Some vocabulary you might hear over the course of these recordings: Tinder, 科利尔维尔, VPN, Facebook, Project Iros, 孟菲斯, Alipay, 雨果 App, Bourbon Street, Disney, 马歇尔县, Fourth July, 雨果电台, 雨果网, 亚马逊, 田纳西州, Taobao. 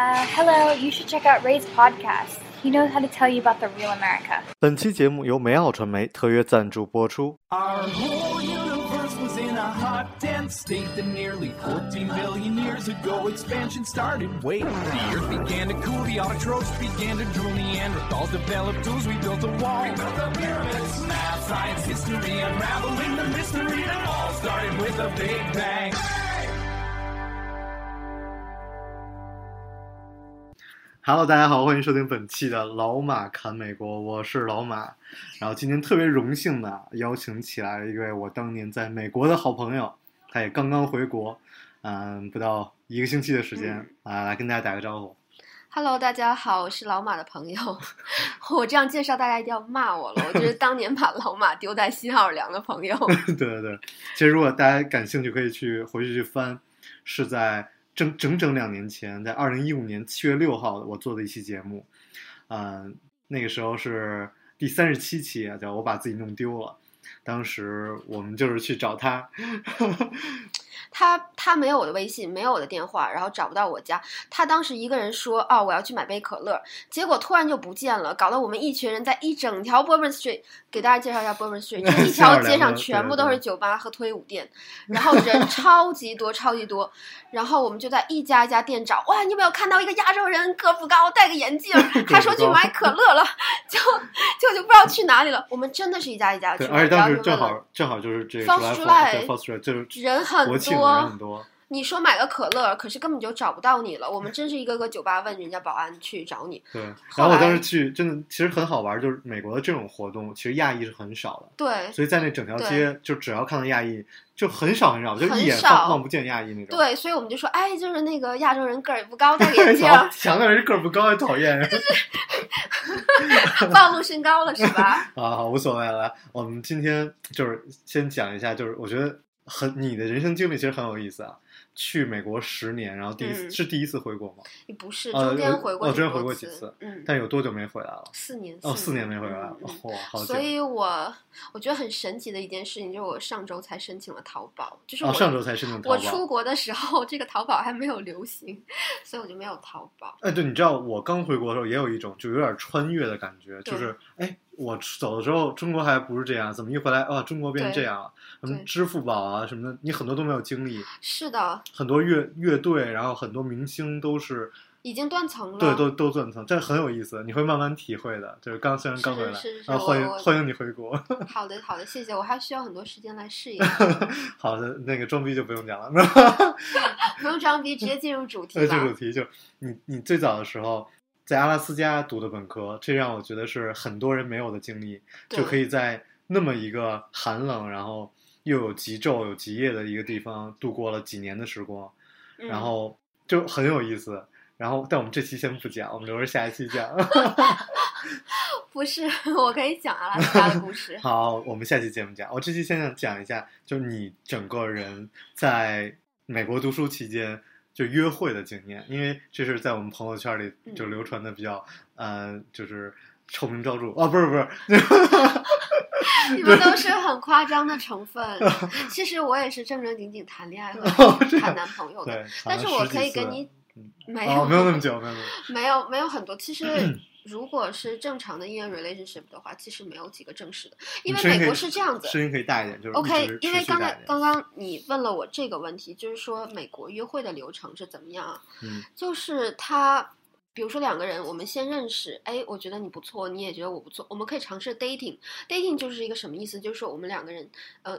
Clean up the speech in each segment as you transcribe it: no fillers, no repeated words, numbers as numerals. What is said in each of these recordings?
Hello, you should check out Ray's podcast. He knows how to tell you about the real America. 本期节目由美好传媒特约赞助播出。Our whole universe was in a hot, dense state that nearly 14 billion years ago expansion started. Wait, the earth began to cool, the autotrophs began to drool, Neanderthals developed tools, we built a wall. We built the pyramids, math, science, history, unraveling the mystery that all started with a big bang.Hello， 大家好，欢迎收听本期的老马侃美国，我是老马。然后今天特别荣幸的邀请起来一位我当年在美国的好朋友，他也刚刚回国，不到一个星期的时间啊，来跟大家打个招呼。Hello， 大家好，我是老马的朋友。我这样介绍大家一定要骂我了，我就是当年把老马丢在新奥尔良的朋友。对对对，其实如果大家感兴趣，可以去回去翻，是在。整整2年前，在2015年7月6号，我做的一期节目，那个时候是第37期，叫我把自己弄丢了。当时我们就是去找他，他没有我的微信，没有我的电话，然后找不到我家。他当时一个人说，哦，我要去买杯可乐，结果突然就不见了，搞得我们一群人在一整条 Bourbon Street， 给大家介绍一下 Bourbon Street， 这一条街上全部都是酒吧和推舞店，然后人超级多，超级多。然后我们就在一家一家店找，哇，你有没有看到一个亚洲人，个不高，戴个眼镜，他说去买可乐了，就不知道去哪里了。我们真的是一家一家去。而且当时正好就是这个 Fourth July， 就是人很多。你说买个可乐，可是根本就找不到你了。我们真是一个个酒吧问人家保安去找你。对，然后我当时去，真的其实很好玩，就是美国的这种活动，其实亚裔是很少的。对，所以在那整条街，就只要看到亚裔。就很少，就一眼望不见亚裔那种。对，所以我们就说，哎，就是那个亚洲人个儿也不高，戴眼镜。想的人个儿不高也讨厌。就是暴露身高了是吧？啊，无所谓了。我们今天就是先讲一下，就是我觉得你的人生经历其实很有意思啊。去美国10年，然后是第一次回国吗？不是，中间回过，中间回过几次，但有多久没回来了？4年，4年没回来了，哇，好久。所以我觉得很神奇的一件事情，就是我上周才申请了淘宝，就是我上周才申请淘宝。我出国的时候，这个淘宝还没有流行，所以我就没有淘宝。哎，对，你知道我刚回国的时候，也有一种就有点穿越的感觉，就是哎。我走的时候，中国还不是这样，怎么一回来啊，中国变这样了？什么支付宝啊，什么的，你很多都没有经历。是的，很多乐队，然后很多明星都是已经断层了。对，都断层，这很有意思，你会慢慢体会的。就是虽然刚回来，是欢迎你回国。好的，好的，谢谢。我还需要很多时间来适应。好的，那个装逼就不用讲了，不用装逼，直接进入主题吧。进入主题就你最早的时候。在阿拉斯加读的本科，这让我觉得是很多人没有的经历，就可以在那么一个寒冷，然后又有极昼有极夜的一个地方度过了几年的时光，然后就很有意思。然后，但我们这期先不讲，我们留着下一期讲。不是，我可以讲阿拉斯加的故事。好，我们下期节目讲。我这期先想讲一下，就是你整个人在美国读书期间。就约会的经验，因为这是在我们朋友圈里就流传的比较，就是臭名昭著啊，不是，你们都是很夸张的成分。其实我也是正正经经谈恋爱和谈男朋友的，但是我可以跟你没有那么久，没有很多。其实如果是正常的in a relationship的话，其实没有几个正式的，因为美国是这样子。声音可以大一点，就是 OK。因为刚刚你问了我这个问题，就是说美国约会的流程是怎么样啊？就是他，比如说两个人，我们先认识，哎，我觉得你不错，你也觉得我不错，我们可以尝试 dating。dating 就是一个什么意思？就是说我们两个人，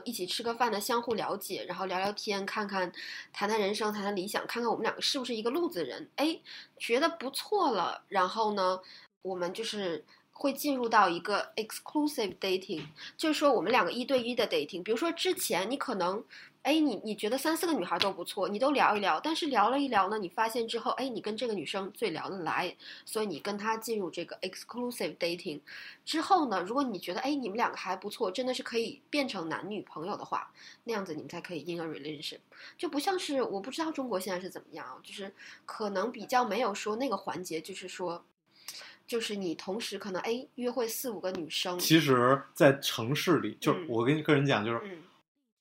一起吃个饭的，相互了解，然后聊聊天，看看谈谈人生，谈谈理想，看看我们两个是不是一个路子人。哎，觉得不错了，然后呢？我们就是会进入到一个 exclusive dating， 就是说我们两个一对一的 dating。比如说之前你可能，哎，你觉得3-4个女孩都不错，你都聊一聊，但是聊了一聊呢，你发现之后，哎，你跟这个女生最聊得来，所以你跟她进入这个 exclusive dating。之后呢，如果你觉得，哎，你们两个还不错，真的是可以变成男女朋友的话，那样子你们才可以in a relationship。就不像是我不知道中国现在是怎么样，就是可能比较没有说那个环节，就是说。就是你同时可能哎约会4-5个女生，其实，在城市里，就是我跟个人讲，就是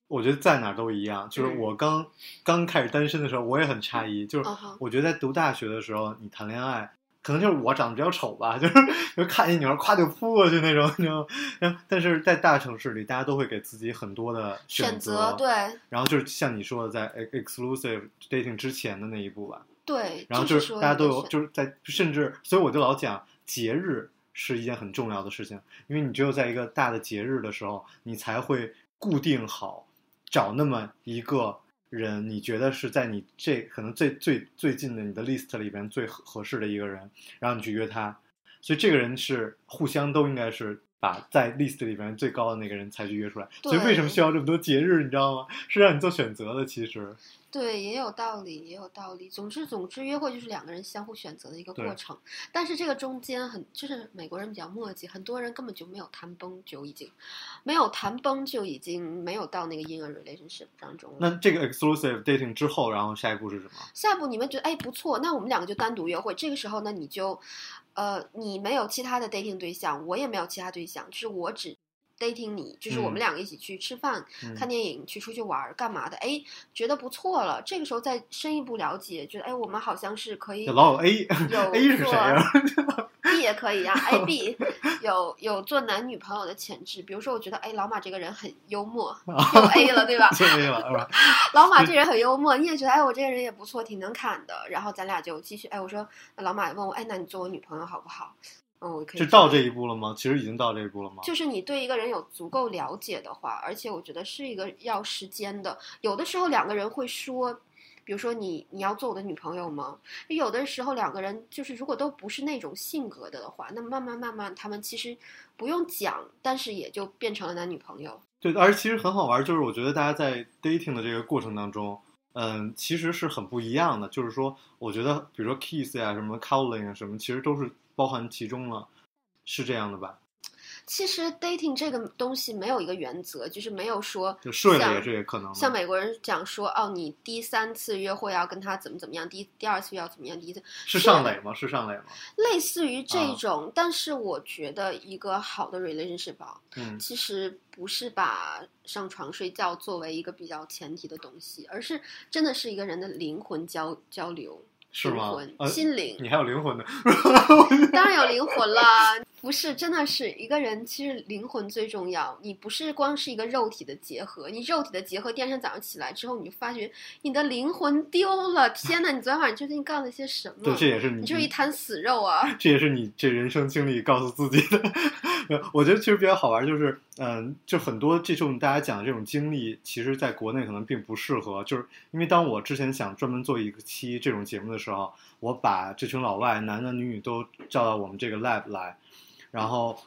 我觉得在哪都一样，就是我刚开始单身的时候我也很诧异，就是我觉得在读大学的时候你谈恋爱可能就是我长得比较丑吧，就是看见女孩夸就扑过去那种，你知道吗？但是在大城市里大家都会给自己很多的选择，对，然后就是像你说的在 exclusive dating 之前的那一步吧，对，然后就是大家都有就是在甚至，所以我就老讲节日是一件很重要的事情，因为你只有在一个大的节日的时候你才会固定好找那么一个人，你觉得是在你这可能最近的你的 list 里边最合适的一个人，然后你去约他，所以这个人是互相都应该是把在 list 里边最高的那个人才去约出来，所以为什么需要这么多节日你知道吗？是让你做选择的，其实对，也有道理，也有道理。总之约会就是两个人相互选择的一个过程，但是这个中间就是美国人比较磨叽，很多人根本就没有谈崩就已经没有谈崩就已经没有到那个 in a relationship 当中了。那这个 exclusive dating 之后，然后下一步是什么？下一步你们觉得哎不错，那我们两个就单独约会，这个时候呢你就你没有其他的 dating 对象，我也没有其他对象，就是我只dating 你，就是我们两个一起去吃饭、看电影、去出去玩干嘛的，哎，觉得不错了，这个时候再深一步了解，觉得哎我们好像是可以老有 A 是谁啊B 也可以啊 AB 有做男女朋友的潜质，比如说我觉得哎老马这个人很幽默，又 A 了对吧老马这人很幽默，你也觉得哎我这个人也不错，挺能侃的，然后咱俩就继续，哎我说老马问我哎那你做我女朋友好不好，就到这一步了吗？其实已经到这一步了吗？就是你对一个人有足够了解的话，而且我觉得是一个要时间的。有的时候两个人会说，比如说你要做我的女朋友吗？有的时候两个人就是如果都不是那种性格的话，那慢慢他们其实不用讲，但是也就变成了男女朋友。对，而其实很好玩，就是我觉得大家在 dating 的这个过程当中，其实是很不一样的。就是说，我觉得比如说 kiss 呀、什么 calling 啊什么，其实都是包含其中了，是这样的吧？其实 dating 这个东西没有一个原则，就是没有说就睡了也是也可能的，像美国人讲说哦，你第三次约会要跟他怎么样，第二次要怎么样，第一次是上垒吗？类似于这种，但是我觉得一个好的 relationship 其实不是把上床睡觉作为一个比较前提的东西，而是真的是一个人的灵魂交流。是吗？心灵，你还有灵魂呢当然有灵魂了，不是，真的是一个人其实灵魂最重要，你不是光是一个肉体的结合，你肉体的结合第二天早上起来之后你就发觉你的灵魂丢了，天哪，你昨天晚上究竟干了些什么？对，这也是你就是一滩死肉啊，这也是你这人生经历告诉自己的我觉得其实比较好玩，就是就很多这种大家讲的这种经历其实在国内可能并不适合，就是因为当我之前想专门做一期这种节目的时候，我把这群老外男女都叫到我们这个 lab 来，然后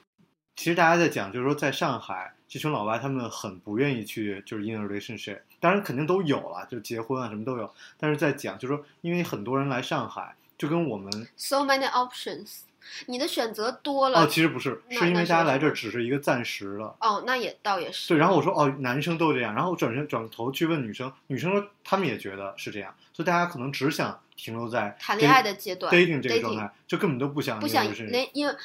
其实大家在讲就是说在上海这群老外他们很不愿意去就是 in a relationship， 当然肯定都有了，就结婚啊什么都有，但是在讲就是说因为很多人来上海就跟我们 so many options，你的选择多了。其实不是，是因为大家来这只是一个暂时了。那也倒也是。对，然后我说男生都这样，然后我转头去问女生说他们也觉得是这样，所以大家可能只想停留在谈恋爱的阶段 dating 这个状态，就根本都不想，因为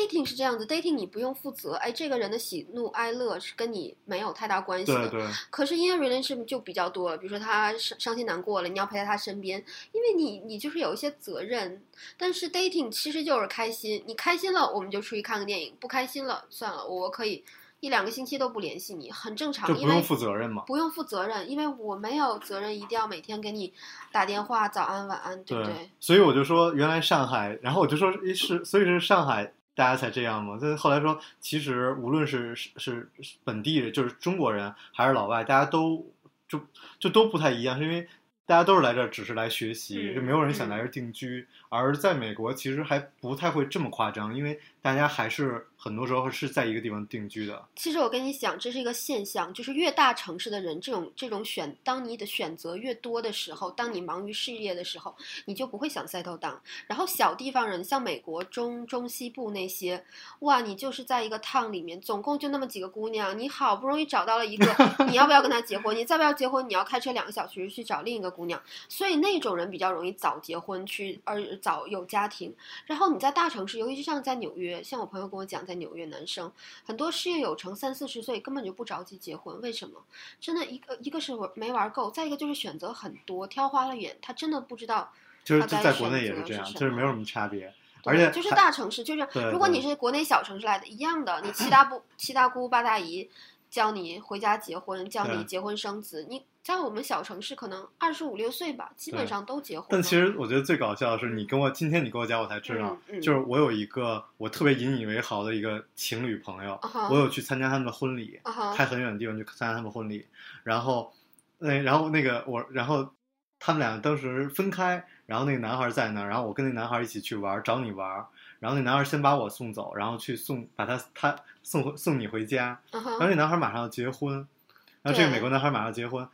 dating 是这样子， dating 你不用负责，哎，这个人的喜怒哀乐是跟你没有太大关系的。对。可是因为 relationship 就比较多了，比如说他伤心难过了，你要陪在他身边，因为你就是有一些责任。但是 dating 其实就是开心，你开心了我们就出去看个电影，不开心了算了，我可以一两个星期都不联系你，很正常，就不用负责任嘛，不用负责任，因为我没有责任一定要每天给你打电话早安晚安，对不对？所以我就说原来上海，然后我就说所以是上海大家才这样嘛，但后来说其实无论是本地人，就是中国人还是老外，大家都就都不太一样，是因为大家都是来这只是来学习，就没有人想来这定居。而在美国其实还不太会这么夸张，因为大家还是很多时候是在一个地方定居的。其实我跟你讲，这是一个现象，就是越大城市的人，这种当你的选择越多的时候，当你忙于事业的时候，你就不会想settle down。然后小地方人，像美国中西部那些，哇，你就是在一个town里面，总共就那么几个姑娘，你好不容易找到了一个，你要不要跟她结婚？你再不要结婚，你要开车2个小时去找另一个姑娘，所以那种人比较容易早结婚去，而早有家庭。然后你在大城市，尤其是像在纽约，像我朋友跟我讲，在纽约男生很多事业有成，30-40岁根本就不着急结婚。为什么？真的一个是没玩够，再一个就是选择很多，挑花了眼，他真的不知道。就是在国内也是这样，就是没有什么差别。而且就是大城市，就是如果你是国内小城市来的，一样的，你七大姑八大姨教你回家结婚，教你结婚生子，你在我们小城市可能25-6岁吧，基本上都结婚了。但其实我觉得最搞笑的是，今天你跟我讲，我才知道，就是我有一个我特别引以为豪的一个情侣朋友，我有去参加他们的婚礼，开很远的地方去参加他们婚礼，然后他们俩当时分开，然后那个男孩在那儿，然后我跟那男孩一起去玩，找你玩。然后那男孩先把我送走，然后把他送你回家。然后那男孩马上要结婚，然后这个美国男孩马上结婚，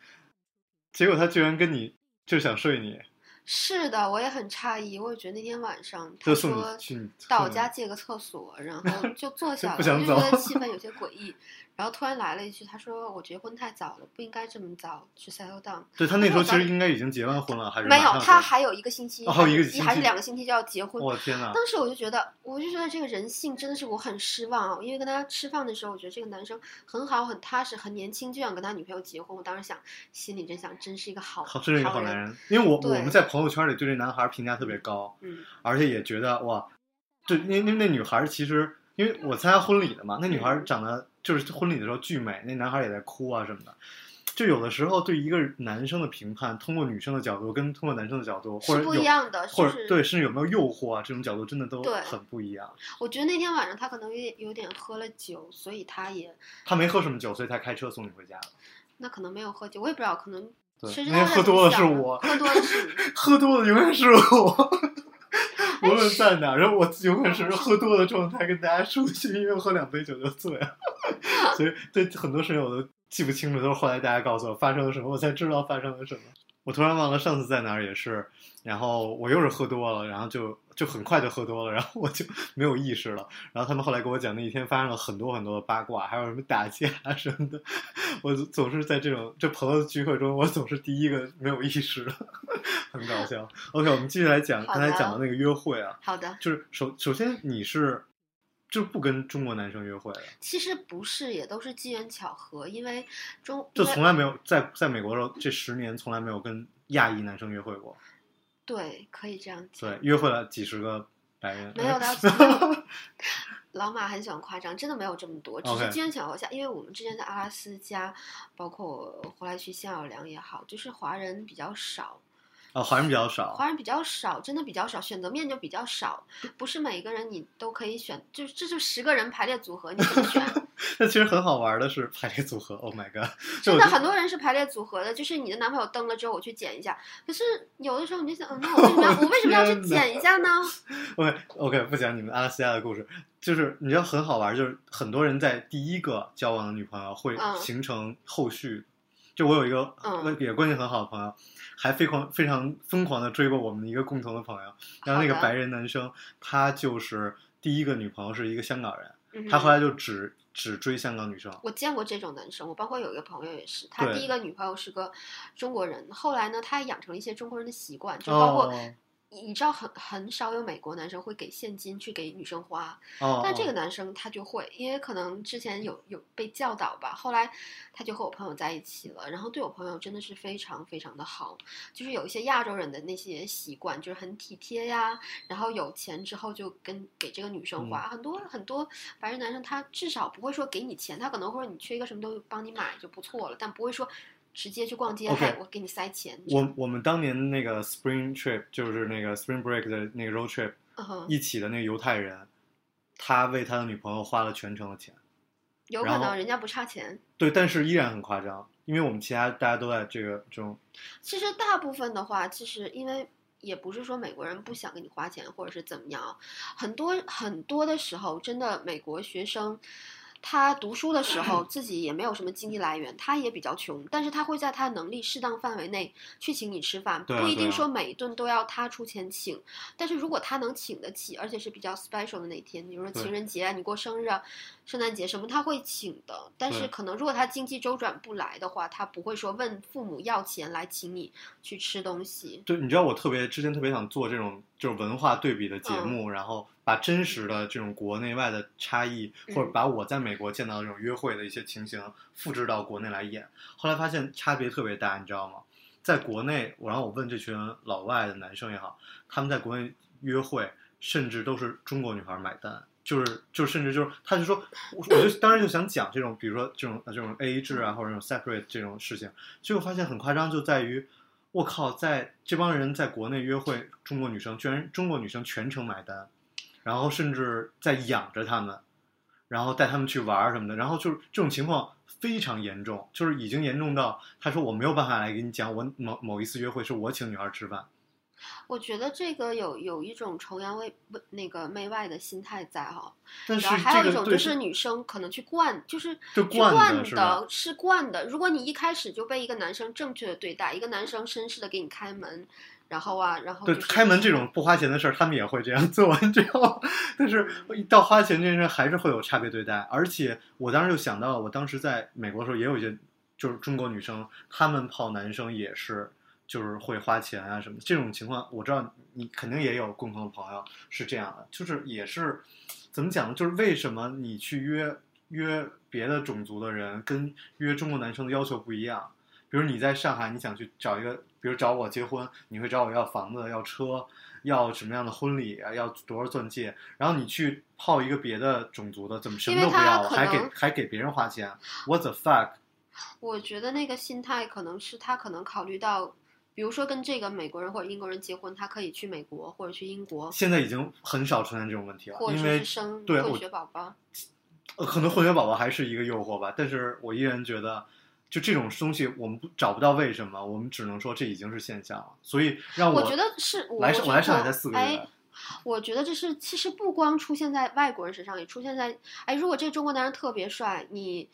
结果他居然跟你就是想睡你。是的，我也很诧异，我也觉得那天晚上他说到我家借个厕所，然后就坐下了，不想走，就觉得气氛有些诡异。然后突然来了一句，他说：“我结婚太早了，不应该这么早去 settle down。”对，他那时候其实应该已经结完婚了，还是没有？他还有1个星期，还是2个星期就要结婚。我天哪！当时我就觉得这个人性真的是我很失望啊！因为跟他吃饭的时候，我觉得这个男生很好、很踏实、很年轻，就想跟他女朋友结婚。我当时想，心里真想，真是一个好男人。因为我们在朋友圈里对这男孩评价特别高，而且也觉得哇，对，因为那女孩其实因为我参加婚礼的嘛，那女孩长得。就是婚礼的时候巨美，那男孩也在哭啊什么的。就有的时候对一个男生的评判，通过女生的角度跟通过男生的角度，或者是不一样的，或者对，甚至有没有诱惑啊，这种角度真的都很不一样。我觉得那天晚上他可能有点喝了酒，所以他没喝什么酒，所以他开车送你回家了。那可能没有喝酒，我也不知道，可能谁知道喝多了是我，喝多了永远是我。无论在哪，然后我永远是喝多的状态跟大家出去，因为喝2杯酒就醉了，所以对很多事情我都记不清楚，都是后来大家告诉我发生了什么，我才知道发生了什么。我突然忘了上次在哪儿也是，然后我又是喝多了，然后就很快就喝多了，然后我就没有意识了。然后他们后来给我讲那一天发生了很多很多的八卦，还有什么打架什么的。我总是在这朋友的聚会中，我总是第一个没有意识了，很搞笑。OK， 我们继续来讲刚才讲的那个约会啊。好的，就是首先你是。就不跟中国男生约会了？其实不是，也都是机缘巧合，因为就从来没有在美国的时候，这10年从来没有跟亚裔男生约会过。对，可以这样讲。对，约会了几十个白人。没有到几个。老马很喜欢夸张，真的没有这么多，只是机缘巧合下，因为我们之前在阿拉斯加，包括回来去新奥尔良也好，就是华人比较少。哦，华人比较少，真的比较少，选择面就比较少，不是每个人你都可以选，这就10个人排列组合你怎么选。那其实很好玩的是排列组合 ，Oh my god！ 真的很多人是排列组合的，就是你的男朋友登了之后我去捡一下，可是有的时候你就想，那我为什么要去捡一下呢 ？OK， 不讲你们阿拉斯加的故事，就是你知道很好玩，就是很多人在第一个交往的女朋友会形成后续。就我有一个也关系很好的朋友，还非常疯狂的追过我们一个共同的朋友。然后那个白人男生，他就是第一个女朋友是一个香港人，他后来就只追香港女生。我见过这种男生，我包括有一个朋友也是，他第一个女朋友是个中国人，后来呢，他也养成了一些中国人的习惯，就包括。你知道很少有美国男生会给现金去给女生花，但这个男生他就会，因为可能之前有被教导吧，后来他就和我朋友在一起了，然后对我朋友真的是非常非常的好，就是有一些亚洲人的那些习惯，就是很体贴呀，然后有钱之后就给这个女生花，很多白人男生他至少不会说给你钱，他可能会说你缺一个什么东西帮你买就不错了，但不会说。直接去逛街， okay， 我给你塞钱。我们当年那个 Spring Trip， 就是那个 Spring Break 的那个 Road Trip， 一起的那个犹太人，他为他的女朋友花了全程的钱。有可能人家不差钱。对，但是依然很夸张，因为我们其他大家都在这个中。其实大部分的话，其实因为也不是说美国人不想给你花钱，或者是怎么样，很多很多的时候，真的美国学生。他读书的时候自己也没有什么经济来源，他也比较穷，但是他会在他能力适当范围内去请你吃饭，不一定说每一顿都要他出钱请，但是如果他能请得起，而且是比较 special 的那天，比如说情人节，你过生日啊，圣诞节什么他会请的，但是可能如果他经济周转不来的话，他不会说问父母要钱来请你去吃东西。对，你知道我之前特别想做这种就是文化对比的节目，然后把真实的这种国内外的差异，或者把我在美国见到的这种约会的一些情形复制到国内来演。后来发现差别特别大，你知道吗？在国内，我问这群老外的男生也好，他们在国内约会，甚至都是中国女孩买单，甚至他就说，我就当时就想讲这种，比如说这种 AA 制啊，或者这种 separate 这种事情，结果发现很夸张，就在于。我靠，在这帮人在国内约会，中国女生全程买单，然后甚至在养着他们，然后带他们去玩什么的，然后就是这种情况非常严重，就是已经严重到他说我没有办法来给你讲，我某一次约会是我请女孩吃饭。我觉得这个有一种崇洋那个媚外的心态在哈，但是然后还有一种就是女生可能去惯，就是惯的。如果你一开始就被一个男生正确的对待，一个男生绅士的给你开门，然后、就是、对开门这种不花钱的事儿，他们也会这样做，你知道吗？但是一到花钱这件事，还是会有差别对待。而且我当时就想到，我当时在美国的时候，也有一些就是中国女生，她们泡男生也是。就是会花钱啊什么的，这种情况我知道你肯定也有共同的朋友是这样的，就是也是怎么讲，就是为什么你去约别的种族的人跟约中国男生的要求不一样，比如你在上海你想去找一个，比如找我结婚，你会找我要房子要车要什么样的婚礼啊，要多少钻戒，然后你去泡一个别的种族的怎么什么都不要，还给别人花钱 what the fuck。 我觉得那个心态可能是他可能考虑到比如说跟这个美国人或者英国人结婚，他可以去美国或者去英国。现在已经很少出现这种问题了，或者是生混血宝宝。可能混血宝宝还是一个诱惑吧，但是我依然觉得，就这种东西我们找不到为什么，我们只能说这已经是现象了。所以让我觉得是我来上海才4个月。哎我觉得这是其实不光出现在外国人身上，也出现在如果这中国男人特别帅，你。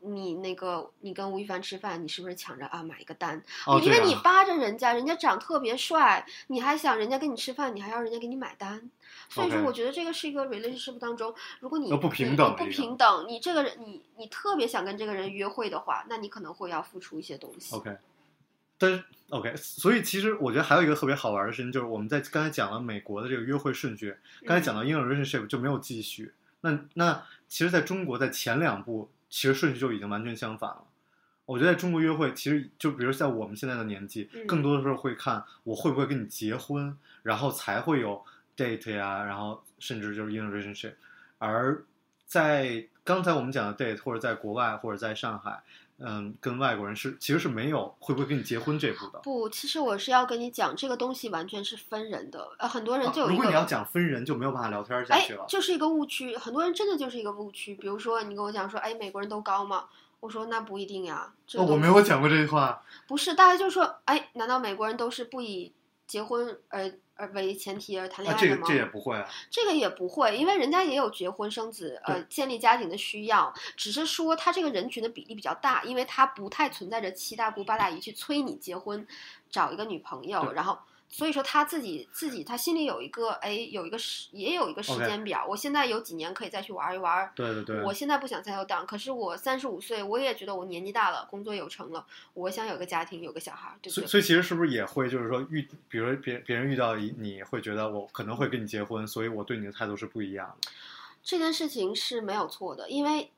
你那个，你跟吴亦凡吃饭，你是不是抢着啊买一个单？因为你扒着人家，人家长特别帅，你还想人家跟你吃饭，你还要人家给你买单，所以说我觉得这个是一个 relationship 当中，如果你不平等，你这个人你特别想跟这个人约会的话，那你可能会要付出一些东西。OK， 但是 OK， 所以其实我觉得还有一个特别好玩的事情，就是我们在刚才讲了美国的这个约会顺序，刚才讲到 relationship 就没有继续，那其实在中国在前2部。其实顺序就已经完全相反了。我觉得在中国约会，其实就比如在我们现在的年纪，更多的时候会看我会不会跟你结婚，然后才会有 date 呀，然后甚至就是 in relationship。而在刚才我们讲的 date， 或者在国外，或者在上海，跟外国人其实是没有会不会跟你结婚这步的。不，其实我是要跟你讲，这个东西完全是分人的。很多人就有一个，如果你要讲分人，就没有办法聊天下去了。就是一个误区，很多人真的就是一个误区。比如说，你跟我讲说，美国人都高吗？我说那不一定呀。我没有讲过这句话。不是，大家就说，难道美国人都是不以结婚而为前提而谈恋爱的吗？这也不会啊，这个也不会，因为人家也有结婚生子、建立家庭的需要，只是说他这个人群的比例比较大，因为他不太存在着7大姑8大姨去催你结婚，找一个女朋友，然后所以说他自己他心里有一个也有一个时间表，我现在有几年可以再去玩一玩，对，我现在不想再有档，可是我35岁，我也觉得我年纪大了，工作有成了，我想有个家庭有个小孩，对不对？所以其实是不是也会就是说比如别人遇到你会觉得我可能会跟你结婚，所以我对你的态度是不一样的，这件事情是没有错的，因为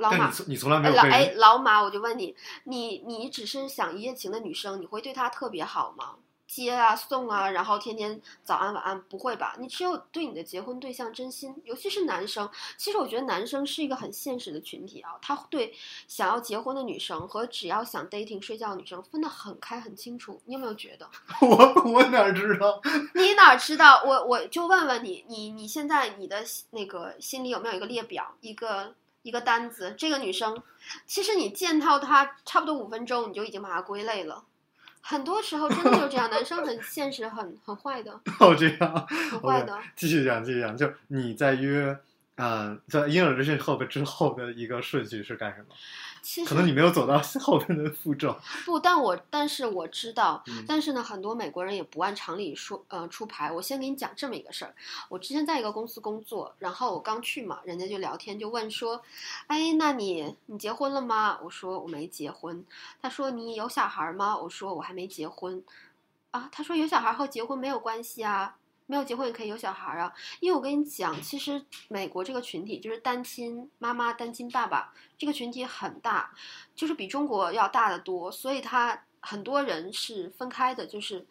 老马，你从来没有老马，我就问你只是想一夜情的女生，你会对她特别好吗？接啊送啊，然后天天早安晚安，不会吧？你只有对你的结婚对象真心，尤其是男生。其实我觉得男生是一个很现实的群体啊，他对想要结婚的女生和只要想 dating 睡觉的女生分得很开很清楚。你有没有觉得？我哪知道？你哪知道？我就问问你，你现在你的那个心里有没有一个列表，一个单子？这个女生，其实你见到她差不多5分钟，你就已经把她归类了。很多时候真的就这样，男生很现实，很坏的。这样，很坏的。Okay, 继续讲，就你在约在婴儿这后边之后的一个顺序是干什么？其实可能你没有走到后边的步骤。不，但是我知道，但是呢，很多美国人也不按常理说出牌。我先给你讲这么一个事儿，我之前在一个公司工作，然后我刚去嘛，人家就聊天就问说，哎，那你结婚了吗？我说我没结婚。他说你有小孩吗？我说我还没结婚。啊，他说有小孩和结婚没有关系啊。没有结婚也可以有小孩啊，因为我跟你讲，其实美国这个群体就是单亲妈妈、单亲爸爸这个群体很大，就是比中国要大得多，所以他很多人是分开的，就是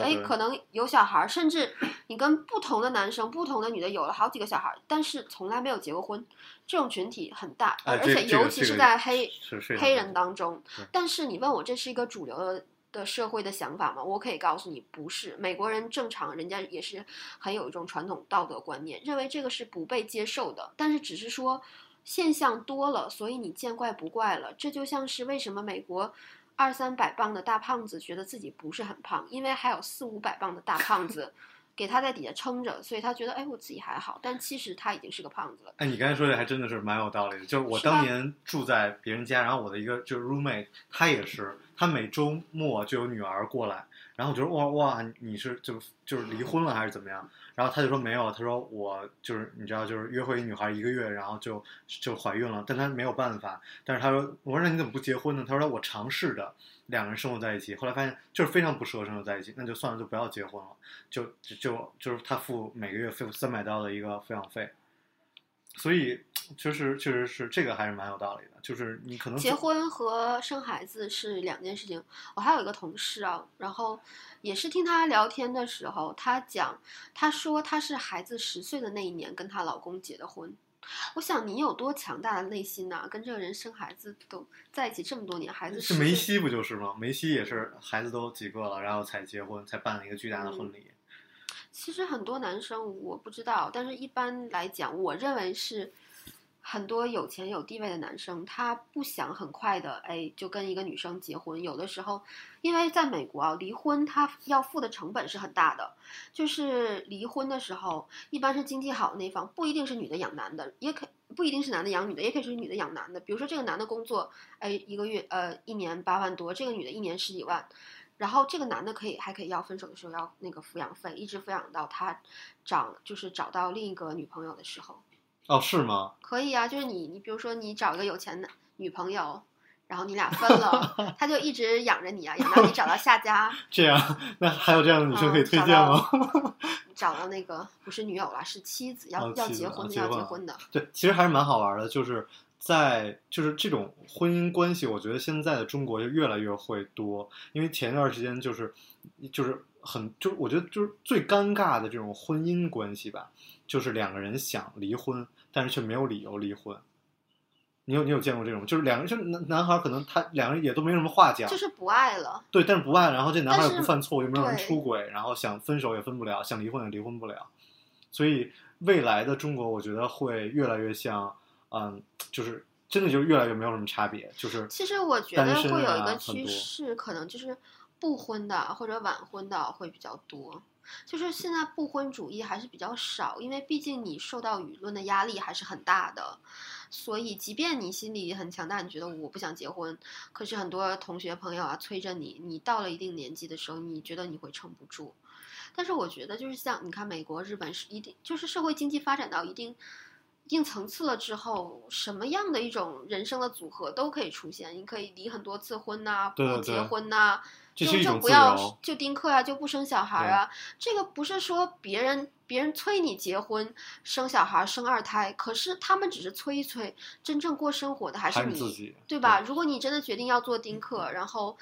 哎可能有小孩，甚至你跟不同的男生、不同的女的有了好几个小孩，但是从来没有结过婚，这种群体很大，而且尤其是在黑人当中。但是你问我这是一个主流的社会的想法吗？我可以告诉你，不是。美国人正常，人家也是很有一种传统道德观念，认为这个是不被接受的。但是只是说现象多了，所以你见怪不怪了。这就像是为什么美国200-300磅的大胖子觉得自己不是很胖，因为还有400-500磅的大胖子给他在底下撑着，所以他觉得哎我自己还好，但其实他已经是个胖子了。哎，你刚才说的还真的是蛮有道理的。就是我当年住在别人家，然后我的一个就是 roommate， 他也是。他每周末就有女儿过来，然后我就说哇，你是就是离婚了还是怎么样？然后他就说没有，他说我就是你知道就是约会一女孩1个月，然后就怀孕了，但他没有办法。但是他说，我说那你怎么不结婚呢？他说我尝试着两个人生活在一起，后来发现就是非常不适合生活在一起，那就算了，就不要结婚了，就是他付每个月付$300的一个抚养费。所以确实是这个还是蛮有道理的，就是你可能结婚和生孩子是两件事情。我还有一个同事啊，然后也是听他聊天的时候，他说他是孩子10岁的那一年跟他老公结的婚。我想你有多强大的内心啊，跟这个人生孩子都在一起这么多年，孩子是梅西不就是吗？梅西也是孩子都几个了，然后才结婚，才办了一个巨大的婚礼。其实很多男生我不知道，但是一般来讲，我认为是很多有钱有地位的男生，他不想很快的哎就跟一个女生结婚。有的时候，因为在美国啊，离婚他要付的成本是很大的，就是离婚的时候，一般是经济好的那方，不一定是女的养男的，也可不一定是男的养女的，也可以是女的养男的。比如说这个男的工作，哎，1年8万多，这个女的1年10几万。然后这个男的还可以要分手的时候要那个抚养费，一直抚养到他找到另一个女朋友的时候。哦，是吗？可以啊，就是你比如说你找一个有钱的女朋友，然后你俩分了，他就一直养着你啊，养到你找到下家。这样，那还有这样的女生可以推荐吗？找到那个不是女友了，是妻子，要结婚的，要结婚的。对，其实还是蛮好玩的，就是这种婚姻关系，我觉得现在的中国就越来越会多。因为前一段时间就是我觉得就是最尴尬的这种婚姻关系吧，就是两个人想离婚，但是却没有理由离婚。你有见过这种？就是两个人，就是男孩可能他两个人也都没什么话讲，就是不爱了。对，但是不爱，然后这男孩也不犯错，又没有人出轨，然后想分手也分不了，想离婚也离婚不了。所以未来的中国，我觉得会越来越像。就是真的就越来越没有什么差别，就是其实我觉得会有一个趋势，可能就是不婚的或者晚婚的会比较多，就是现在不婚主义还是比较少，因为毕竟你受到舆论的压力还是很大的，所以即便你心里很强大，你觉得我不想结婚，可是很多同学朋友啊催着你，你到了一定年纪的时候，你觉得你会撑不住。但是我觉得就是像你看美国、日本，是一定就是社会经济发展到一定层次了之后，什么样的一种人生的组合都可以出现。你可以离很多次婚呐、不结婚呐、就不要就丁克啊，就不生小孩啊。这个不是说别人催你结婚、生小孩、生2胎，可是他们只是催一催，真正过生活的还是你自己，对吧？对，如果你真的决定要做丁克，然后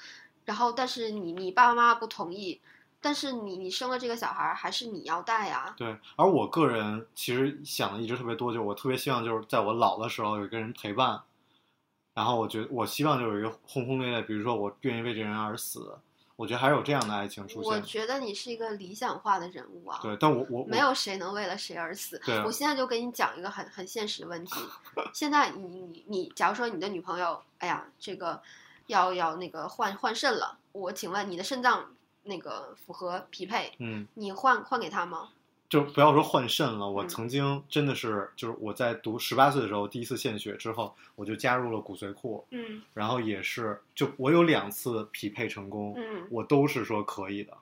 但是你爸爸妈妈不同意。但是你生了这个小孩还是你要带啊。对，而我个人其实想的一直特别多，就我特别希望就是在我老的时候有一个人陪伴，然后我希望就有一个轰轰烈烈，比如说我愿意为这人而死，我觉得还有这样的爱情出现。我觉得你是一个理想化的人物啊。对，但我没有谁能为了谁而死。对，我现在就跟你讲一个很现实的问题。现在你假如说你的女朋友，哎呀，这个要那个换肾了，我请问你的肾脏那个符合匹配，你换给他吗？就不要说换肾了，我曾经真的是就是我在读18岁的时候第一次献血之后，我就加入了骨髓库，嗯，然后也是就我有2次匹配成功，嗯，我都是说可以的，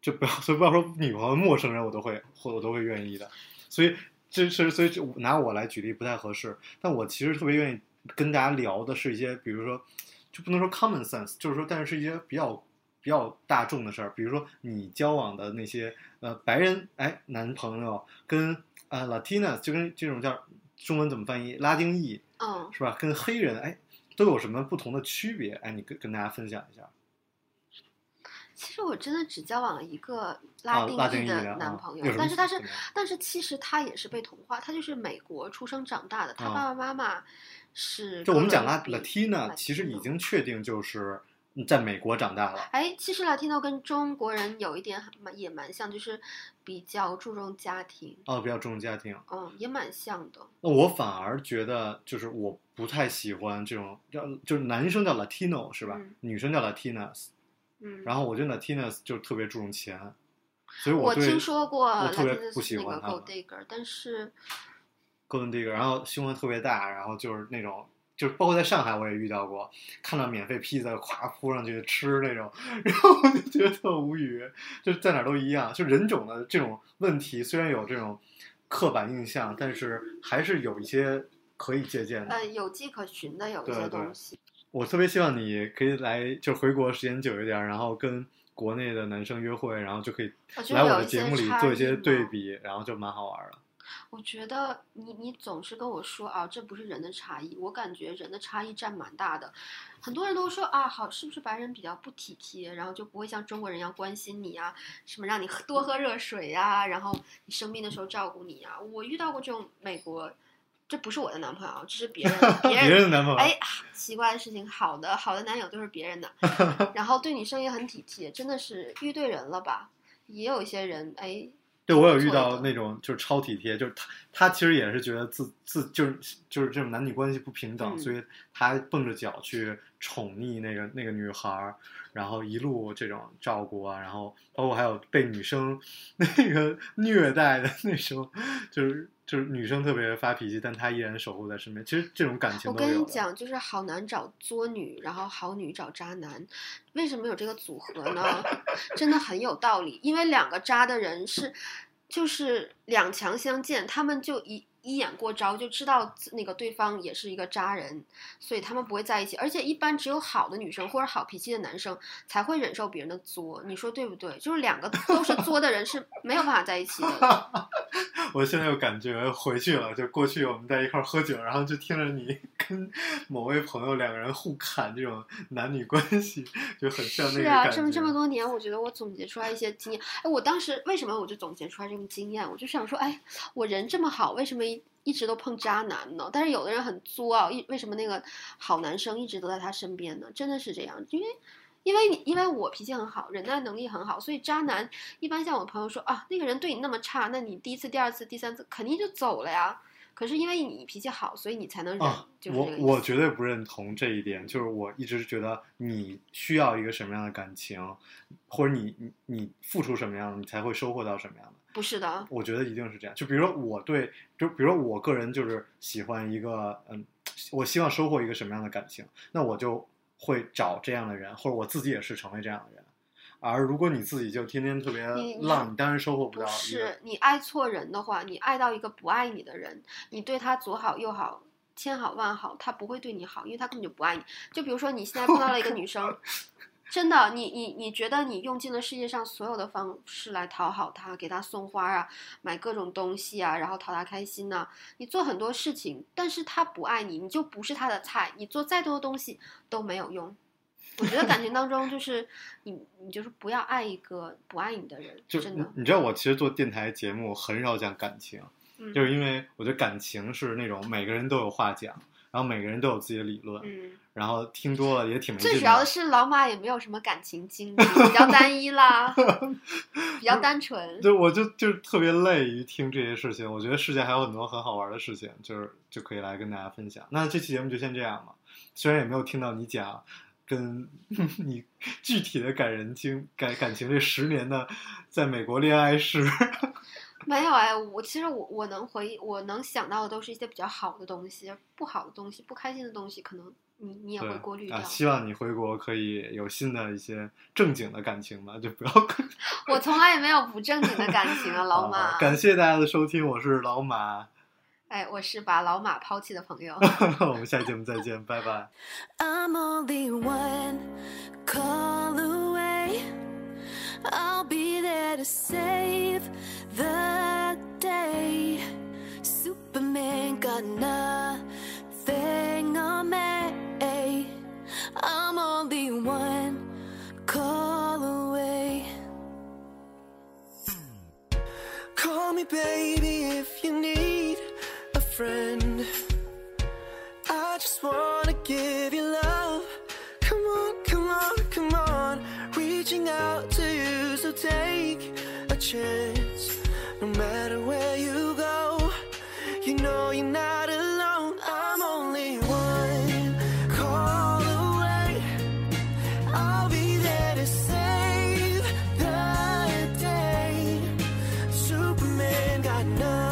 就不要所以不要说女朋友陌生人我都会愿意的，所以这是所以拿我来举例不太合适，但我其实特别愿意跟大家聊的是一些比如说就不能说 common sense， 就是说但是一些比较大众的事儿，比如说你交往的那些白人哎男朋友跟Latina 就跟这种叫中文怎么翻译拉丁裔，嗯，是吧？跟黑人哎都有什么不同的区别？哎，你跟大家分享一下。其实我真的只交往了一个拉丁裔的男朋友，啊啊，但是其实他也是被同化，他就是美国出生长大的，他爸爸妈妈是，就我们讲Latina 其实已经确定就是在美国长大了。哎，其实Latino跟中国人有一点也蛮像，就是比较注重家庭。哦，比较注重家庭。嗯，也蛮像的。我反而觉得，就是我不太喜欢这种，就是男生叫 Latino 是吧？嗯，女生叫 Latinas。嗯。然后我觉得 Latinas 就特别注重钱，所以我听说过 Latinas 特别不喜欢他们。Gold Digger， 但是 Gold Digger， 然后胸特别大，然后就是那种。就是包括在上海我也遇到过，看到免费披萨咵扑上去吃那种，然后我就觉得特无语，就在哪儿都一样，就人种的这种问题虽然有这种刻板印象，但是还是有一些可以借鉴的，有迹可循的有一些东西。对对，我特别希望你可以来，就回国时间久一点，然后跟国内的男生约会，然后就可以来我的节目里做一些对比，然后就蛮好玩了。我觉得你总是跟我说啊，这不是人的差异，我感觉人的差异占蛮大的。很多人都说啊，好，是不是白人比较不体贴，然后就不会像中国人一样关心你啊，什么让你多喝热水啊，然后你生病的时候照顾你啊。我遇到过这种美国，这不是我的男朋友，这是别人的男朋友。哎，奇怪的事情，好的男友都是别人的，然后对女生也很体贴，真的是遇对人了吧？也有一些人哎。对，我有遇到那种就是超体贴，就是他其实也是觉得就是这种男女关系不平等，嗯，所以他蹦着脚去宠溺那个女孩，然后一路这种照顾啊，然后包括还有被女生那个虐待的那时候，就是女生特别发脾气，但她依然守护在身边。其实这种感情都有，我跟你讲，就是好男找作女，然后好女找渣男，为什么有这个组合呢？真的很有道理，因为两个渣的人是就是两强相见，他们就一眼过招，就知道那个对方也是一个渣人，所以他们不会在一起。而且一般只有好的女生或者好脾气的男生才会忍受别人的作，你说对不对？就是两个都是作的人是没有办法在一起的。我现在有感觉回去了，就过去我们在一块喝酒，然后就听着你跟某位朋友两个人互砍这种男女关系，就很像那个感觉。是啊，这么多年，我觉得我总结出来一些经验。哎，我当时为什么我就总结出来这种经验？我就想说，哎，我人这么好，为什么一直都碰渣男呢？但是有的人很作啊，为什么那个好男生一直都在他身边呢？真的是这样，因为我脾气很好，忍耐能力很好，所以渣男一般像我朋友说啊，那个人对你那么差，那你第一次、第二次、第三次肯定就走了呀。可是因为你脾气好，所以你才能忍。啊，就是我绝对不认同这一点，就是我一直觉得你需要一个什么样的感情，或者你付出什么样的，你才会收获到什么样的。不是的，我觉得一定是这样。就比如说我个人就是喜欢一个，我希望收获一个什么样的感情，那我就会找这样的人，或者我自己也是成为这样的人。而如果你自己就天天特别浪，你当然收获不到。不是你爱错人的话，你爱到一个不爱你的人，你对他左好右好千好万好，他不会对你好，因为他根本就不爱你。就比如说你现在碰到了一个女生，真的，你觉得你用尽了世界上所有的方式来讨好他，给他送花啊，买各种东西啊，然后讨他开心啊，你做很多事情，但是他不爱你，你就不是他的菜，你做再多的东西都没有用。我觉得感情当中就是你就是不要爱一个不爱你的人，就真的。你知道我其实做电台节目很少讲感情，就是因为我觉得感情是那种每个人都有话讲，然后每个人都有自己的理论，然后听多了也挺没劲的。最主要的是老马也没有什么感情经历，比较单一啦，比较单纯。对，我就特别累于听这些事情。我觉得世界还有很多很好玩的事情，就可以来跟大家分享。那这期节目就先这样嘛，虽然也没有听到你讲跟你具体的感情这10年的在美国恋爱史。没有哎，我其实能回忆，我能想到的都是一些比较好的东西，不好的东西，不开心的东西，可能你也会过滤掉、希望你回国可以有新的一些正经的感情吧，就不要我从来也没有不正经的感情啊，老马、感谢大家的收听，我是老马。哎，我是把老马抛弃的朋友。我们下期节目再见，拜拜。I'm only one call away. I'll be there to save the day. Superman got nothing on me. I'm only one call away. Call me, baby, if you need.Friend, I just wanna give you love. Come on, come on, come on. Reaching out to you, so take a chance. No matter where you go, you know you're not alone. I'm only one call away. I'll be there to save the day. Superman got none.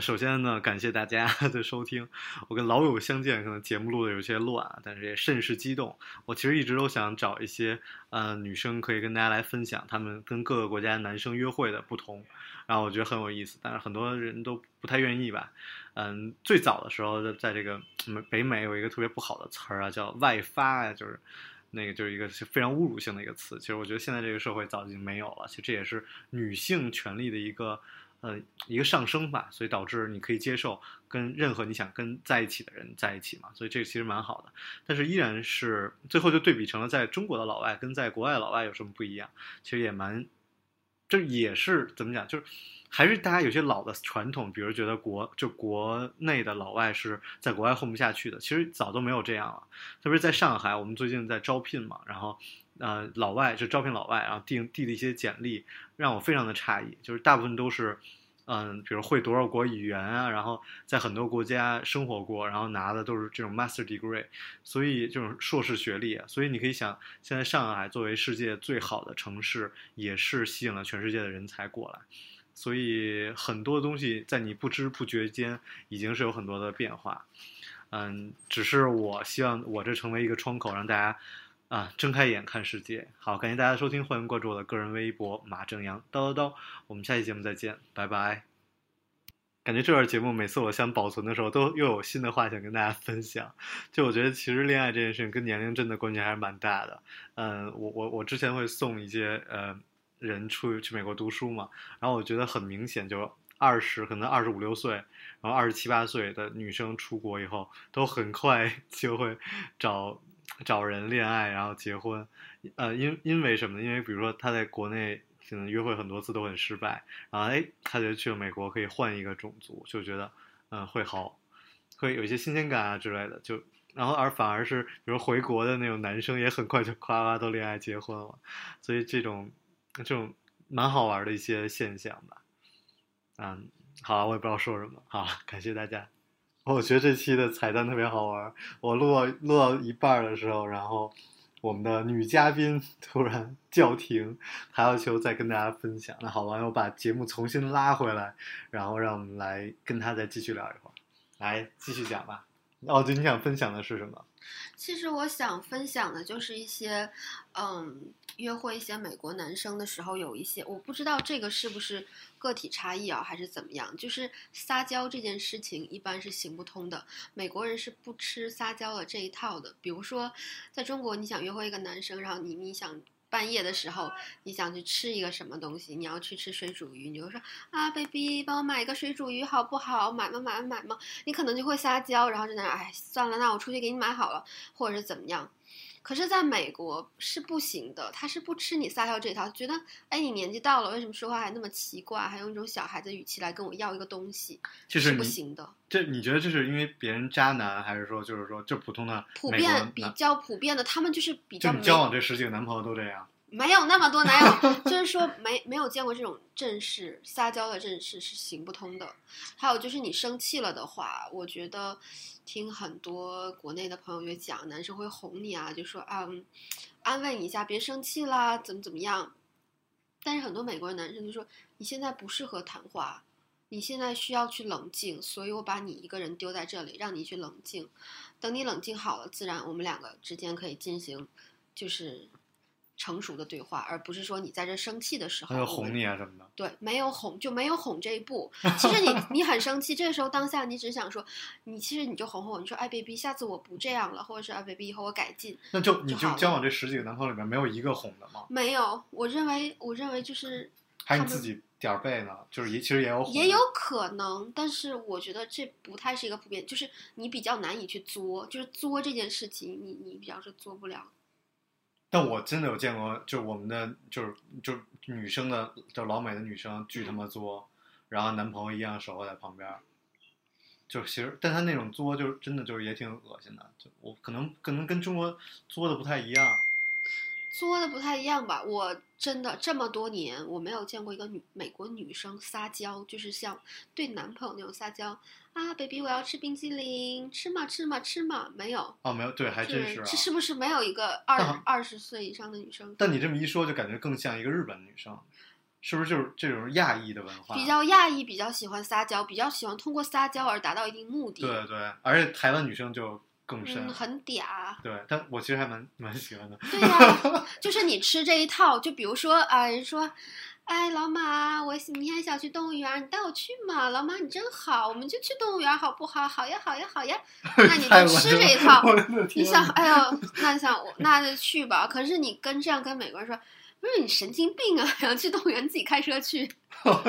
首先呢，感谢大家的收听。我跟老友相见，可能节目录的有些乱，但是也甚是激动。我其实一直都想找一些女生可以跟大家来分享他们跟各个国家男生约会的不同，然后我觉得很有意思，但是很多人都不太愿意吧。最早的时候，在这个北美有一个特别不好的词儿啊，叫外发呀，就是。那个就是一个非常侮辱性的一个词，其实我觉得现在这个社会早已经没有了，其实这也是女性权利的一个上升吧，所以导致你可以接受跟任何你想跟在一起的人在一起嘛，所以这个其实蛮好的，但是依然是最后就对比成了在中国的老外跟在国外的老外有什么不一样，其实也蛮，这也是怎么讲，就是还是大家有些老的传统，比如觉得国内的老外是在国外混不下去的，其实早都没有这样了。特别是在上海，我们最近在招聘嘛，然后老外就招聘老外，然后递的一些简历，让我非常的诧异，就是大部分都是比如会多少国语言啊，然后在很多国家生活过，然后拿的都是这种 master degree， 所以这种硕士学历啊，所以你可以想，现在上海作为世界最好的城市，也是吸引了全世界的人才过来。所以很多东西在你不知不觉间已经是有很多的变化，只是我希望我这成为一个窗口，让大家睁开眼看世界。好，感谢大家收听，欢迎关注我的个人微博马正阳叨叨叨，我们下期节目再见，拜拜。感觉这段节目每次我想保存的时候都又有新的话想跟大家分享。就我觉得其实恋爱这件事情跟年龄真的关系还是蛮大的。我之前会送一些人去美国读书嘛，然后我觉得很明显就可能25、26岁，然后27、28岁的女生出国以后都很快就会找人恋爱然后结婚。因为什么呢？因为比如说她在国内可能约会很多次都很失败，然后她就去了美国，可以换一个种族，就觉得会有一些新鲜感啊之类的。就然后而反而是比如回国的那种男生也很快就夸夸都恋爱结婚了，所以这种蛮好玩的一些现象吧。好，我也不知道说什么。好，感谢大家。我觉得这期的彩蛋特别好玩，我录到一半的时候，然后我们的女嘉宾突然叫停，她要求再跟大家分享。那好吧，我把节目重新拉回来，然后让我们来跟她再继续聊一会儿。来，继续讲吧。哦，对，你想分享的是什么？其实我想分享的就是一些约会一些美国男生的时候有一些，我不知道这个是不是个体差异啊还是怎么样，就是撒娇这件事情一般是行不通的，美国人是不吃撒娇的这一套的。比如说在中国你想约会一个男生，然后你想半夜的时候你想去吃一个什么东西，你要去吃水煮鱼，你就说啊 baby 帮我买一个水煮鱼好不好，买吗，你可能就会撒娇，然后就算了，那我出去给你买好了，或者是怎么样。可是在美国是不行的，他是不吃你撒娇这一套，觉得你年纪到了为什么说话还那么奇怪，还用一种小孩子语气来跟我要一个东西，就是不行的。这你觉得这是因为别人渣男，还是说就是说就普通的比较普遍的他们就是比较，就你交往这10几个男朋友都这样？没有那么多男友就是说没有见过这种正式撒娇的正式是行不通的。还有就是你生气了的话，我觉得听很多国内的朋友也讲，男生会哄你啊，就说安慰你一下，别生气啦，怎么样。但是很多美国男生就说你现在不适合谈话，你现在需要去冷静，所以我把你一个人丢在这里让你去冷静，等你冷静好了，自然我们两个之间可以进行就是成熟的对话，而不是说你在这生气的时候哄你啊什么的。对，没有哄这一步。其实你很生气，这个时候当下你只想说，其实你就哄我，你说哎 baby 下次我不这样了，或者是哎 baby 以后我改进。那就你就交往这10几个男朋友里面没有一个哄的吗？没有，我认为就是还你自己点背呢，就是其实也有可能，但是我觉得这不太是一个普遍，就是你比较难以去作，就是作这件事情你比较是做不了。但我真的有见过，就我们的就女生的，就老美的女生巨他妈作，然后男朋友一样守候在旁边，就其实，但他那种作就真的就是也挺恶心的，就我可能跟中国作的不太一样吧。我真的这么多年我没有见过一个美国女生撒娇，就是像对男朋友那种撒娇啊 baby 我要吃冰激凌，吃嘛，没有。哦，没有，对，还真是，是不是没有一个二十岁以上的女生？但你这么一说就感觉更像一个日本女生，是不是？就是这种亚裔的文化，比较亚裔，比较喜欢撒娇，比较喜欢通过撒娇而达到一定目的。对对，而且台湾女生就更深，很嗲。对，但我其实还蛮喜欢的。对呀，就是你吃这一套，就比如说人说哎，老马，我明天想去动物园，你带我去嘛？老马，你真好，我们就去动物园好不好？好呀。那你就吃这一套，你想，哎呦，那就去吧。可是你这样跟美国人说，不是你神经病啊！想去动物园自己开车去。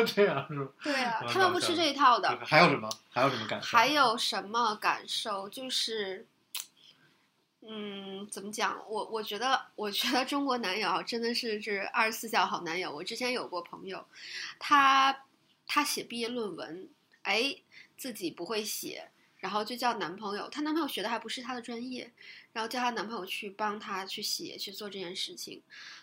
这样是吗？对啊，他们不吃这一套的。还有什么感受？就是。怎么讲？我觉得中国男友真的是24小时好男友。我之前有过朋友，他写毕业论文，自己不会写，然后就叫男朋友，她男朋友学的还不是她的专业，然后叫她男朋友去帮她去写去做这件事情。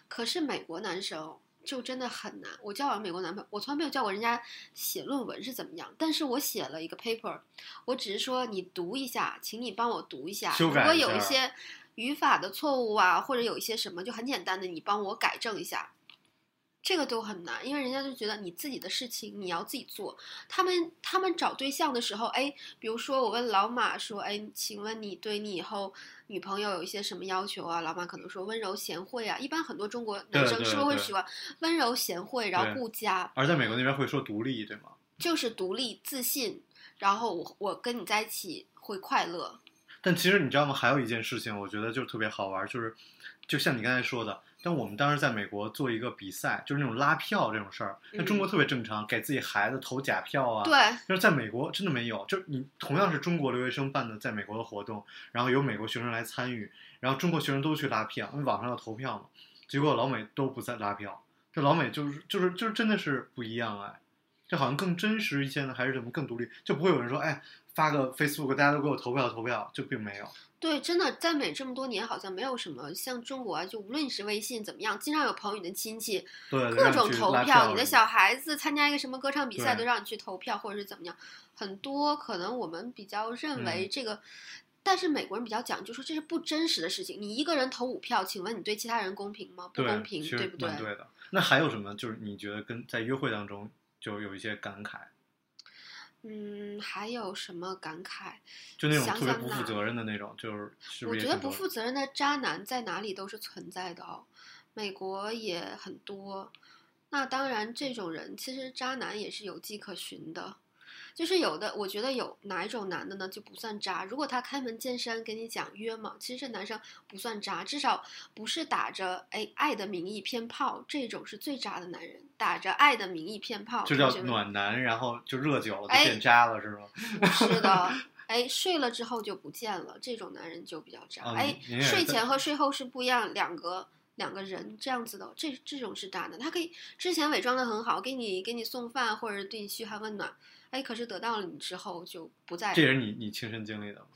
可是美国男生就真的很难。我交往美国男朋友，我从来没有教过人家写论文是怎么样，但是我写了一个 paper， 我只是说你读一下，请你帮我读一下，如果有一些语法的错误啊，或者有一些什么就很简单的，你帮我改正一下。这个都很难，因为人家就觉得你自己的事情你要自己做。他们找对象的时候，比如说我问老马说，请问你对你以后女朋友有一些什么要求啊？老马可能说温柔贤惠啊。一般很多中国男生是不是会喜欢温柔贤惠，然后顾家？而在美国那边会说独立，对吗？就是独立自信，然后我跟你在一起会快乐。但其实你知道吗，还有一件事情我觉得就特别好玩，就是就像你刚才说的，但我们当时在美国做一个比赛，就是那种拉票这种事儿，在中国特别正常，给自己孩子投假票啊。对，就是在美国真的没有，就是你同样是中国留学生办的在美国的活动，然后有美国学生来参与，然后中国学生都去拉票，因为网上要投票嘛，结果老美都不在拉票，这老美就是真的是不一样哎。这好像更真实一些呢，还是怎么更独立？就不会有人说，哎，发个 Facebook， 大家都给我投票，就并没有。对，真的在美这么多年，好像没有什么像中国，就无论你是微信怎么样，经常有朋友、你的亲戚，对，各种投票，你的小孩子参加一个什么歌唱比赛，都让你去投票，或者是怎么样。很多可能我们比较认为这个，但是美国人比较讲究说这是不真实的事情。你一个人投5票，请问你对其他人公平吗？不公平，对不对？对的。那还有什么？就是你觉得跟在约会当中？就有一些感慨，还有什么感慨？就那种特别不负责任的那种，就是我觉得不负责任的渣男在哪里都是存在的哦，美国也很多。那当然，这种人其实渣男也是有迹可循的，就是有的，我觉得有哪一种男的呢就不算渣。如果他开门见山跟你讲约嘛，其实这男生不算渣，至少不是打着爱的名义骗炮，这种是最渣的男人。打着爱的名义骗炮，就叫暖男，然后就热久了就变渣了，是吗？是的，睡了之后就不见了，这种男人就比较渣。睡前和睡后是不一样，两个人这样子的，这种是渣男。他可以之前伪装的很好，给你送饭或者对你嘘寒问暖，可是得到了你之后就不再。这也是你亲身经历的吗？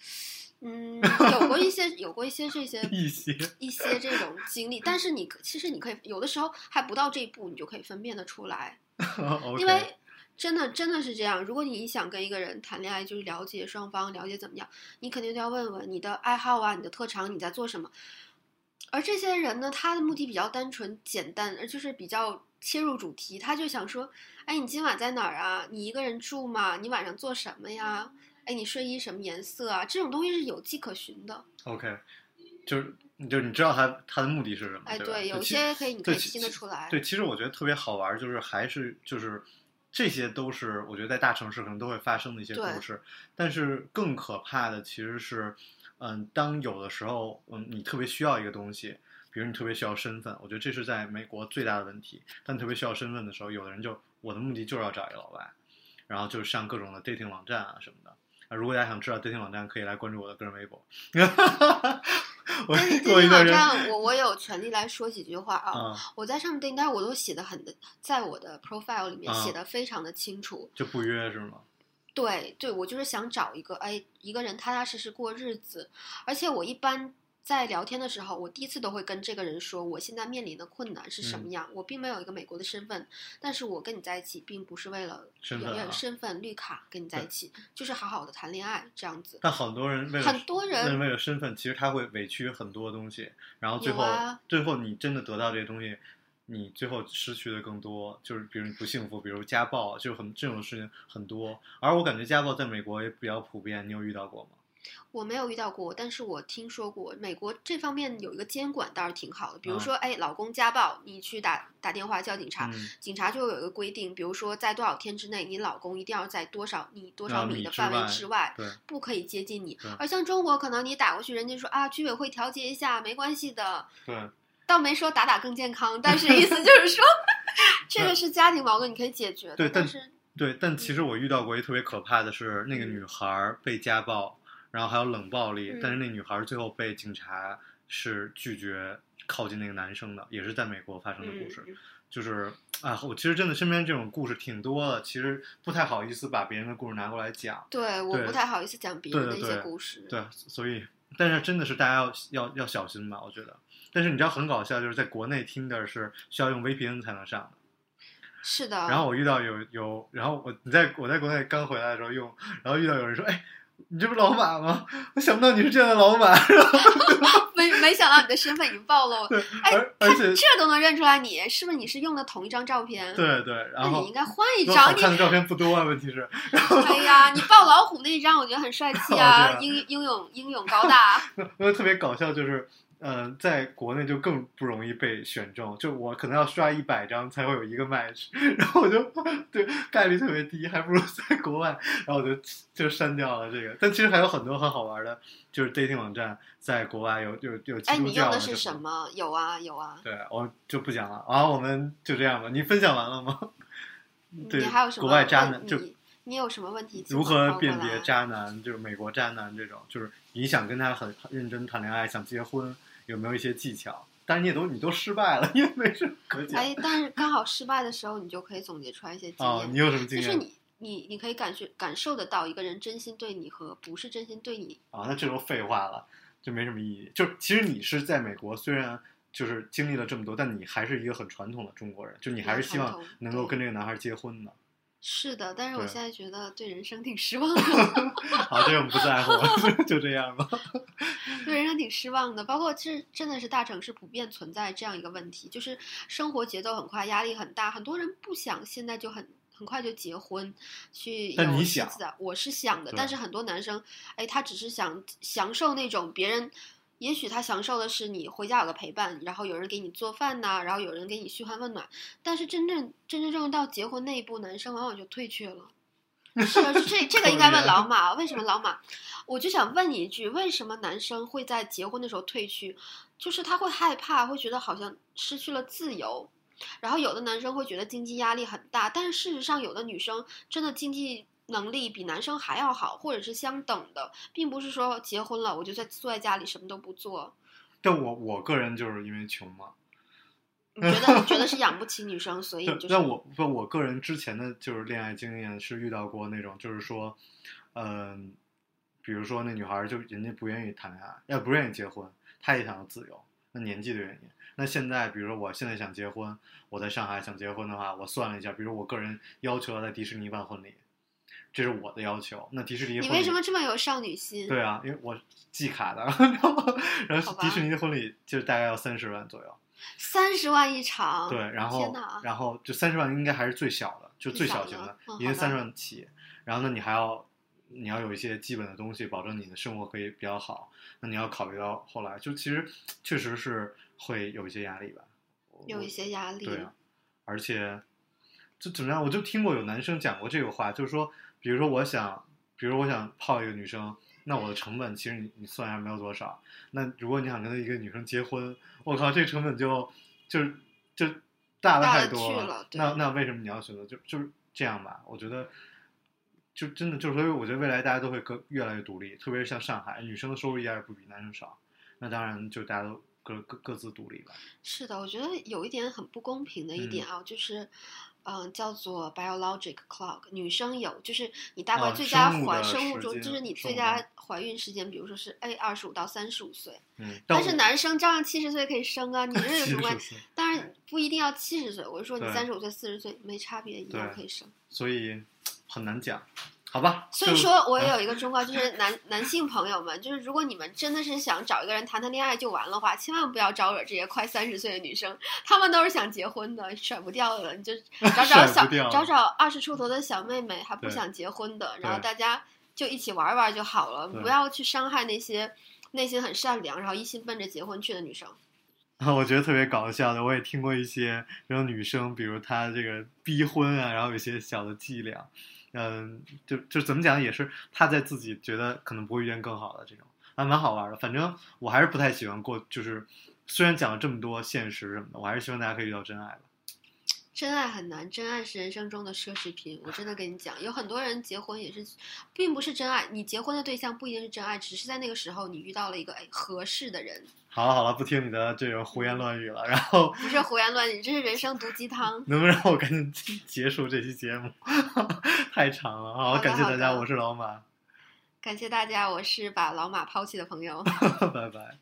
有过一些这些一些这种经历，但是其实你可以有的时候还不到这一步，你就可以分辨得出来，因为真的是这样。如果你想跟一个人谈恋爱，就是了解双方，了解怎么样，你肯定就要问问你的爱好啊，你的特长，你在做什么。而这些人呢，他的目的比较单纯简单，而就是比较切入主题，他就想说，你今晚在哪儿啊？你一个人住吗？你晚上做什么呀？你睡衣什么颜色啊？这种东西是有迹可循的。OK， 就是你知道它的目的是什么？对，有些你可以听得出来。对，其实我觉得特别好玩，就是还是就是这些都是我觉得在大城市可能都会发生的一些故事，但是更可怕的其实是，当有的时候，你特别需要一个东西，比如你特别需要身份，我觉得这是在美国最大的问题。当你特别需要身份的时候，有的人就我的目的就是要找一个老外，然后就上各种的 dating 网站啊什么的。如果大家想知道 dating 网站，可以来关注我的个人微博。但是 dating 网站，我有权利来说几句话啊！我在上面 dating， 但是我都写的很，在我的 profile 里面写的非常的清楚。就不约是吗？对，我就是想找一个一个人踏踏实实过日子。而且我一般在聊天的时候，我第一次都会跟这个人说我现在面临的困难是什么样。我并没有一个美国的身份，但是我跟你在一起并不是为了有身份绿卡跟你在一起，就是好好的谈恋爱这样子。但很多人为了身份，其实他会委屈很多东西，然后最后你真的得到这些东西，你最后失去的更多，就是比如你不幸福，比如家暴，就这种事情很多。而我感觉家暴在美国也比较普遍，你有遇到过吗？我没有遇到过，但是我听说过美国这方面有一个监管倒是挺好的。比如说老公家暴，你去打电话叫警察，警察就有一个规定，比如说在多少天之内，你老公一定要在多少米的范围之外，不可以接近你。而像中国可能你打过去，人家说居委会调节一下，没关系的。对，倒没说打更健康，但是意思就是说这个是家庭矛盾，你可以解决的。对，但其实我遇到过一特别可怕的是，那个女孩被家暴，然后还有冷暴力，但是那女孩最后被警察是拒绝靠近那个男生的，也是在美国发生的故事。就是我其实真的身边这种故事挺多的，其实不太好意思把别人的故事拿过来讲。对，我不太好意思讲别人的一些故事。对，所以但是真的是大家要小心吧，我觉得。但是你知道很搞笑，就是在国内Tinder是需要用 VPN 才能上的。是的。然后我遇到有，然后我在国内刚回来的时候用，然后遇到有人说，你这不老马吗？我想不到你是这样的老马。没想到你的身份已经暴露了。而且这都能认出来你，是不是你是用的同一张照片？对，然后你应该换一张。好看的照片不多啊，问题是。你抱老虎那一张，我觉得很帅气啊，英勇高大。特别搞笑就是。在国内就更不容易被选中，就我可能要刷100张才会有一个 match， 然后我就对概率特别低，还不如在国外，然后我就删掉了这个。但其实还有很多很好玩的，就是 dating 网站在国外有基督教。哎，你用的是什么？有啊有啊。对，我就不讲了啊，我们就这样吧。你分享完了吗？对，你还有什么国外渣男就。你有什么问题？如何辨别渣男？就是美国渣男这种，就是你想跟他很认真谈恋爱，想结婚，有没有一些技巧？但是你都失败了，因为没什么可讲。哎，但是刚好失败的时候，你就可以总结出来一些经验。哦，你有什么经验？就是你可以感受得到一个人真心对你和不是真心对你。啊，那这都废话了，就没什么意义。就是其实你是在美国，虽然就是经历了这么多，但你还是一个很传统的中国人，就你还是希望能够跟这个男孩结婚的。是的，但是我现在觉得对人生挺失望的。好，这我们不在乎，就这样吧。对人生挺失望的，包括这真的是大城市普遍存在这样一个问题，就是生活节奏很快，压力很大，很多人不想现在就很快就结婚去。但你想，我是想的，但是很多男生，哎，他只是想享受那种别人。也许他享受的是你回家有个陪伴，然后有人给你做饭呐，然后有人给你嘘寒问暖。但是真正到结婚那一步，男生往往就退却了。是的，这个应该问老马，为什么老马？我就想问你一句，为什么男生会在结婚的时候退去？就是他会害怕，会觉得好像失去了自由。然后有的男生会觉得经济压力很大，但是事实上有的女生真的经济能力比男生还要好，或者是相等的，并不是说结婚了我就坐在家里什么都不做。但我个人就是因为穷嘛，你觉得是养不起女生，所以就是。但我个人之前的就是恋爱经验是遇到过那种，就是说，比如说那女孩就人家不愿意谈恋爱，要不愿意结婚，她也想要自由，那年纪的原因。那现在，比如说我现在想结婚，我在上海想结婚的话，我算了一下，比如我个人要求要在迪士尼办婚礼。这是我的要求。那迪士尼，你为什么这么有少女心？对啊，因为我季卡的，然后迪士尼的婚礼就是大概要30万左右，30万一场。对，然后就30万应该还是最小的，就最小型的，因为30万起。然后呢，你要有一些基本的东西，保证你的生活可以比较好。那你要考虑到后来，就其实确实是会有一些压力吧，有一些压力。对啊，而且就怎么样，我就听过有男生讲过这个话，就是说。比如说我想泡一个女生，那我的成本其实你算一下没有多少。那如果你想跟一个女生结婚，我靠，这成本就大了太多了。那为什么你要选择就是这样吧？我觉得就真的就是，所以我觉得未来大家都会越来越独立，特别是像上海，女生的收入依然不比男生少。那当然就大家都各自独立吧。是的，我觉得有一点很不公平的一点啊，就是。叫做 biologic clock， 女生有，就是你大概最佳生物钟，就是你最佳怀孕时间，比如说是25到35岁，但是男生照样70岁可以生啊，你这有什么关系？当然不一定要70岁，我是说你35岁40岁没差别，一样可以生，所以很难讲。好吧，所以说我也有一个忠告，就是男性朋友们，就是如果你们真的是想找一个人谈谈恋爱就完了的话，千万不要招惹这些快30岁的女生，她们都是想结婚的，甩不掉的。你就找20出头的小妹妹，还不想结婚的，然后大家就一起玩玩就好了，不要去伤害那些内心很善良，然后一心奔着结婚去的女生。我觉得特别搞笑的，我也听过一些这种女生，比如她这个逼婚啊，然后有些小的伎俩。就怎么讲，也是他在自己觉得可能不会遇见更好的这种，还蛮好玩的。反正我还是不太喜欢过，就是虽然讲了这么多现实什么的，我还是希望大家可以遇到真爱吧。真爱很难，真爱是人生中的奢侈品。我真的跟你讲，有很多人结婚也是，并不是真爱。你结婚的对象不一定是真爱，只是在那个时候你遇到了一个合适的人。好了好了，不听你的这种胡言乱语了。然后不是胡言乱语，这是人生毒鸡汤。能不能让我赶紧结束这期节目？太长了。好，感谢大家，我是老马。感谢大家，我是把老马抛弃的朋友。拜拜。